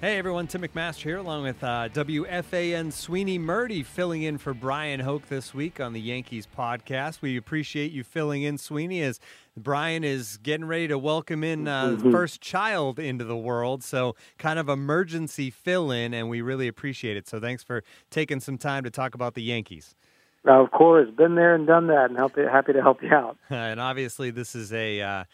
Hey everyone, Tim McMaster here along with WFAN Sweeney Murdy filling in for Brian Hoke this week on the Yankees podcast. We appreciate you filling in, Sweeney, as Brian is getting ready to welcome in his first child into the world. So kind of emergency fill-in, and we really appreciate it. So thanks for taking some time to talk about the Yankees. Of course, been there and done that, and happy to help you out. And obviously this is a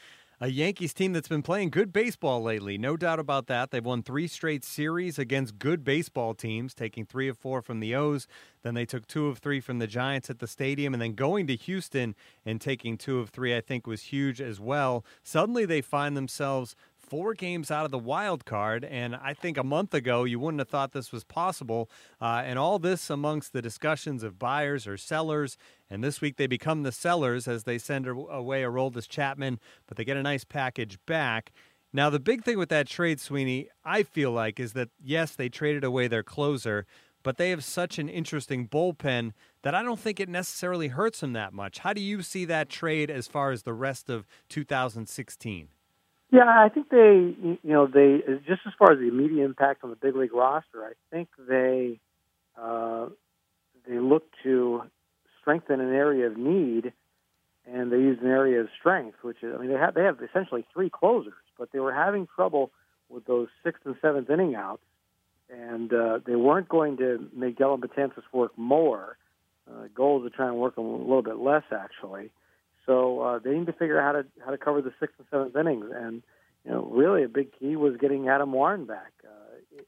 Yankees team that's been playing good baseball lately, no doubt about that. They've won 3 straight series against good baseball teams, taking 3 of 4 from the O's. Then they took 2 of 3 from the Giants at the stadium, and then going to Houston and taking 2 of 3, I think, was huge as well. Suddenly they find themselves 4 games out of the wild card, and I think a month ago you wouldn't have thought this was possible. And all this amongst the discussions of buyers or sellers, and this week they become the sellers as they send away Aroldis Chapman, but they get a nice package back. Now, the big thing with that trade, Sweeney, I feel like, is that, yes, they traded away their closer, but they have such an interesting bullpen that I don't think it necessarily hurts them that much. How do you see that trade as far as the rest of 2016? Yeah, I think they just as far as the immediate impact on the big league roster, I think they look to strengthen an area of need, and they use an area of strength, which is, I mean, they have essentially 3 closers, but they were having trouble with those 6th and 7th inning outs, and they weren't going to make Dellin Betances work more. Goals are trying to work a little bit less, actually. So they need to figure out how to cover the 6th and 7th innings, and really a big key was getting Adam Warren back.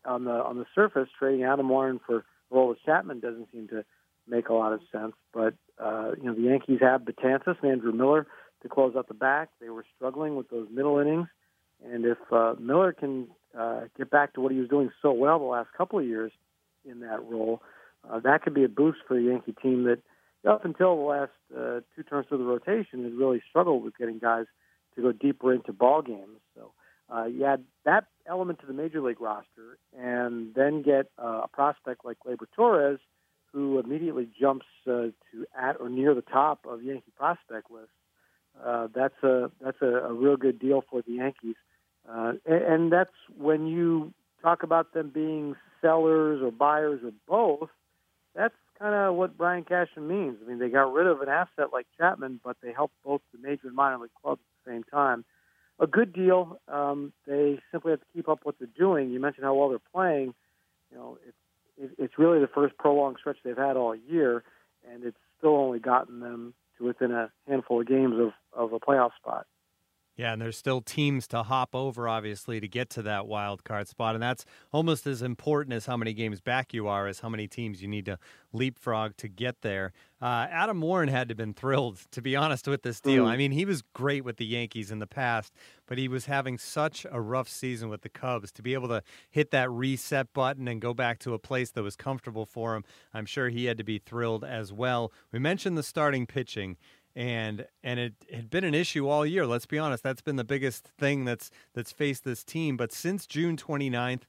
On the surface, trading Adam Warren for Aroldis Chapman doesn't seem to make a lot of sense. But the Yankees have Betances and Andrew Miller to close out the back. They were struggling with those middle innings, and if Miller can get back to what he was doing so well the last couple of years in that role, that could be a boost for the Yankee team that, up until the last 2 turns through the rotation, has really struggled with getting guys to go deeper into ball games. So you add that element to the major league roster, and then get a prospect like Gleyber Torres, who immediately jumps to at or near the top of Yankee prospect list. That's a real good deal for the Yankees, and that's when you talk about them being sellers or buyers or both. That's kind of what Brian Cashman means. I mean, they got rid of an asset like Chapman, but they helped both the major and minor league clubs at the same time. A good deal. They simply have to keep up what they're doing. You mentioned how well they're playing. It's really the first prolonged stretch they've had all year, and it's still only gotten them to within a handful of games of a playoff spot. Yeah, and there's still teams to hop over, obviously, to get to that wild card spot. And that's almost as important as how many games back you are as how many teams you need to leapfrog to get there. Adam Warren had to have been thrilled, to be honest, with this deal. I mean, he was great with the Yankees in the past, but he was having such a rough season with the Cubs. To be able to hit that reset button and go back to a place that was comfortable for him, I'm sure he had to be thrilled as well. We mentioned the starting pitching. And it had been an issue all year. Let's be honest. That's been the biggest thing that's faced this team. But since June 29th,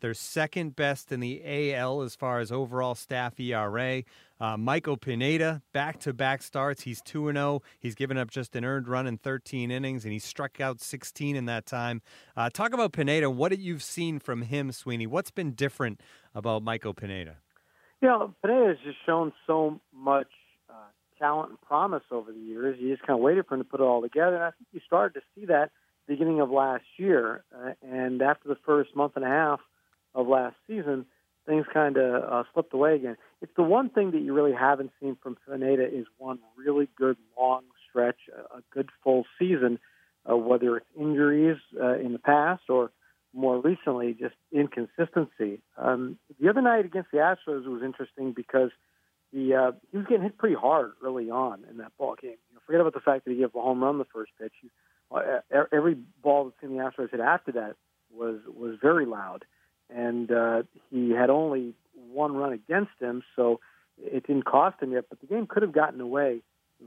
they're second best in the AL as far as overall staff ERA. Michael Pineda, back-to-back starts. He's 2-0. He's given up just an earned run in 13 innings, and he struck out 16 in that time. Talk about Pineda. What you've seen from him, Sweeney. What's been different about Michael Pineda? Pineda's just shown so much talent and promise over the years. You just kind of waited for him to put it all together, and I think you started to see that at the beginning of last year. And after the first month and a half of last season, things kind of slipped away again. It's the one thing that you really haven't seen from Pineda is one really good long stretch, a good full season, whether it's injuries in the past or more recently just inconsistency. The other night against the Astros was interesting because he was getting hit pretty hard early on in that ball game. Forget about the fact that he gave a home run the first pitch. Every ball that's in the Astros hit after that was very loud, and he had only one run against him, so it didn't cost him yet. But the game could have gotten away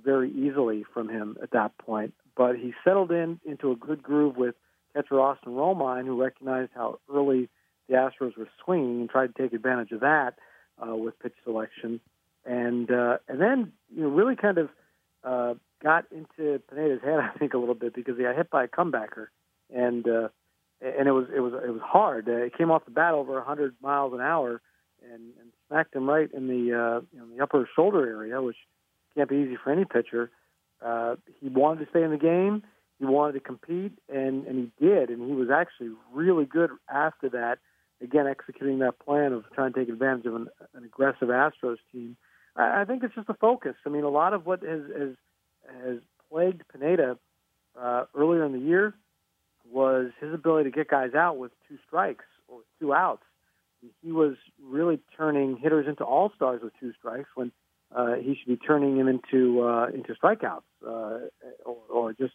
very easily from him at that point. But he settled into a good groove with catcher Austin Romine, who recognized how early the Astros were swinging and tried to take advantage of that with pitch selection. And then really kind of got into Pineda's head, I think, a little bit, because he got hit by a comebacker, and it was hard. It came off the bat over 100 miles an hour and smacked him right in the upper shoulder area, which can't be easy for any pitcher. He wanted to stay in the game. He wanted to compete, and he did. And he was actually really good after that, again, executing that plan of trying to take advantage of an aggressive Astros team. I think it's just the focus. I mean, a lot of what has plagued Pineda earlier in the year was his ability to get guys out with two strikes or two outs. He was really turning hitters into all-stars with two strikes when he should be turning them into strikeouts or just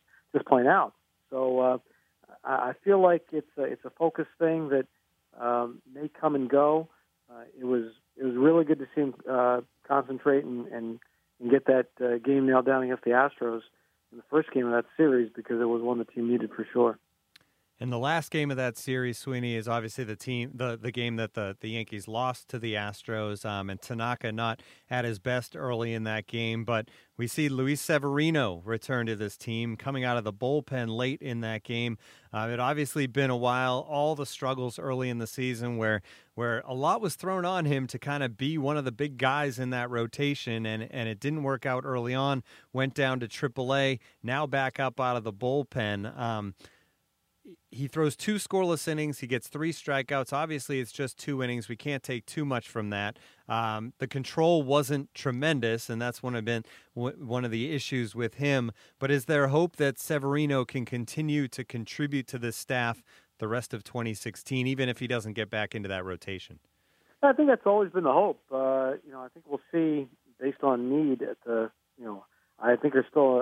plain outs. So I feel like it's a focus thing that may come and go. It was really good to see him concentrate and get that game nailed down against the Astros in the first game of that series, because it was one the team needed for sure. And the last game of that series, Sweeney, is obviously the game that the Yankees lost to the Astros, and Tanaka not at his best early in that game. But we see Luis Severino return to this team, coming out of the bullpen late in that game. It obviously been a while, all the struggles early in the season where a lot was thrown on him to kind of be one of the big guys in that rotation, and it didn't work out early on, went down to AAA, now back up out of the bullpen. He throws two scoreless innings. He gets three strikeouts. Obviously, it's just two innings. We can't take too much from that. The control wasn't tremendous, and that's one of the issues with him. But is there hope that Severino can continue to contribute to this staff the rest of 2016, even if he doesn't get back into that rotation? I think that's always been the hope. I think we'll see, based on need, I think there's still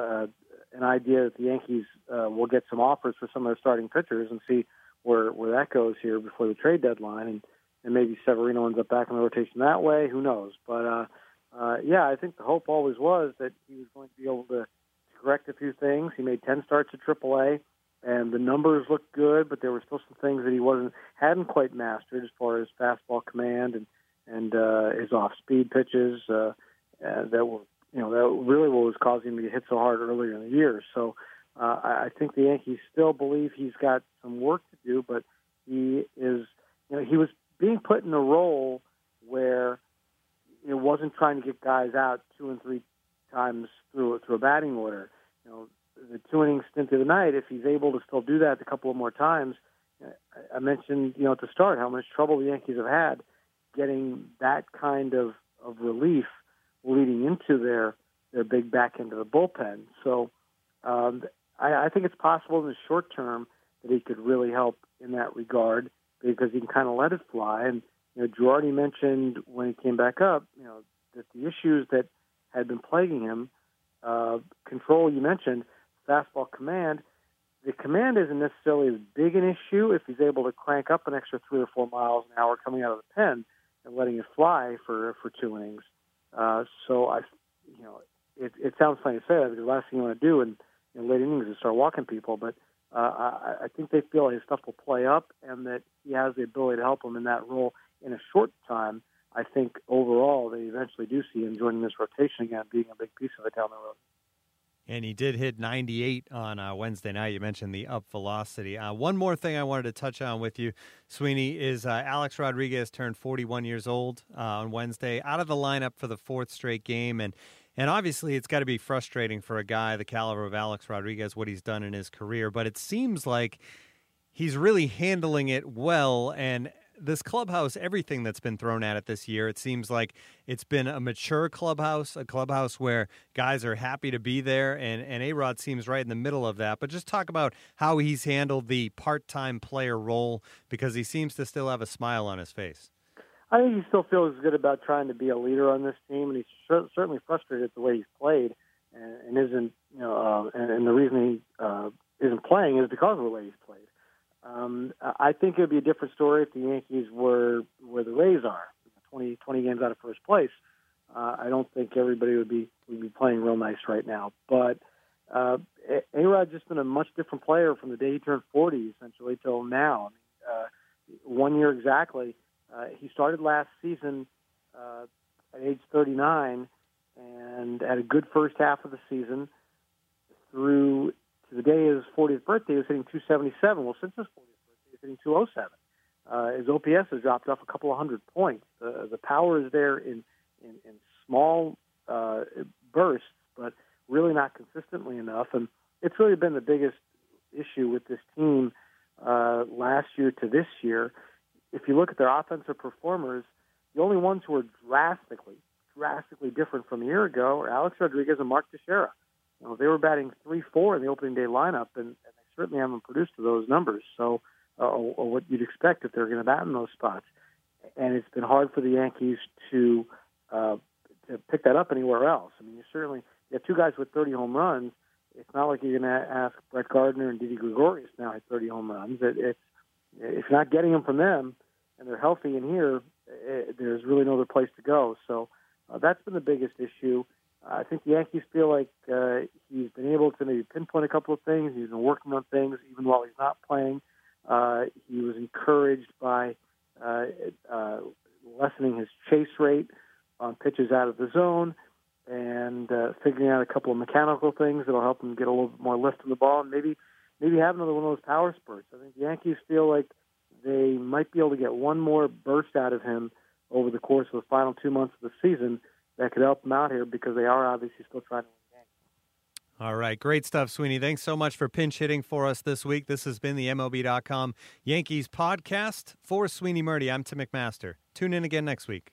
an idea that the Yankees will get some offers for some of their starting pitchers and see where that goes here before the trade deadline. And maybe Severino ends up back in the rotation that way. Who knows? But, I think the hope always was that he was going to be able to correct a few things. He made 10 starts at AAA, and the numbers looked good, but there were still some things that he hadn't quite mastered as far as fastball command and his off-speed pitches that were, that really what was causing him to get hit so hard earlier in the year. So I think the Yankees still believe he's got some work to do, but he is, he was being put in a role where it wasn't trying to get guys out two and three times through a batting order. The two-inning stint of the night, if he's able to still do that a couple of more times, I mentioned, at the start how much trouble the Yankees have had getting that kind of relief leading into their big back end of the bullpen. So I think it's possible in the short term that he could really help in that regard, because he can kind of let it fly. And, Girardi mentioned when he came back up, that the issues that had been plaguing him, control you mentioned, fastball command, the command isn't necessarily as big an issue if he's able to crank up an extra 3 or 4 miles an hour coming out of the pen and letting it fly for two innings. It sounds funny to say that, because the last thing you want to do in late innings is start walking people. But I think they feel his stuff will play up, and that he has the ability to help him in that role in a short time. I think overall they eventually do see him joining this rotation again, being a big piece of it down the road. And he did hit 98 on Wednesday night. You mentioned the up velocity. One more thing I wanted to touch on with you, Sweeney, is Alex Rodriguez turned 41 years old on Wednesday, out of the lineup for the fourth straight game. And obviously it's got to be frustrating for a guy the caliber of Alex Rodriguez, what he's done in his career. But it seems like he's really handling it well, and this clubhouse, everything that's been thrown at it this year, it seems like it's been a mature clubhouse, a clubhouse where guys are happy to be there, and A-Rod seems right in the middle of that. But just talk about how he's handled the part-time player role, because he seems to still have a smile on his face. I think he still feels good about trying to be a leader on this team, and he's certainly frustrated at the way he's played, and isn't, and the reason he isn't playing is because of the way he's played. I think it would be a different story if the Yankees were where the Rays are, 20 games out of first place, I don't think everybody would be playing real nice right now. But A-Rod's just been a much different player from the day he turned 40, essentially, till now. I mean, 1 year exactly. He started last season at age 39 and had a good first half of the season through to the day of his 40th birthday. He was hitting 277. Well, since his 40th birthday, he's hitting 207. His OPS has dropped off a couple of hundred points. The power is there in small bursts, but really not consistently enough. And it's really been the biggest issue with this team last year to this year. If you look at their offensive performers, the only ones who are drastically different from a year ago are Alex Rodriguez and Mark Teixeira. You know, they were batting 3-4 in the opening day lineup, and they certainly haven't produced to those numbers. So, or what you'd expect if they're going to bat in those spots. And it's been hard for the Yankees to pick that up anywhere else. I mean, you have two guys with 30 home runs. It's not like you're going to ask Brett Gardner and Didi Gregorius now at 30 home runs. If you're not getting them from them and they're healthy in here, there's really no other place to go. So that's been the biggest issue. I think the Yankees feel like he's been able to maybe pinpoint a couple of things. He's been working on things even while he's not playing. He was encouraged by lessening his chase rate on pitches out of the zone and figuring out a couple of mechanical things that will help him get a little bit more lift in the ball and maybe have another one of those power spurts. I think the Yankees feel like they might be able to get one more burst out of him over the course of the final 2 months of the season that could help them out here because they are obviously still trying to win the game. All right, great stuff, Sweeney. Thanks so much for pinch hitting for us this week. This has been the MLB.com Yankees podcast. For Sweeney Murdy, I'm Tim McMaster. Tune in again next week.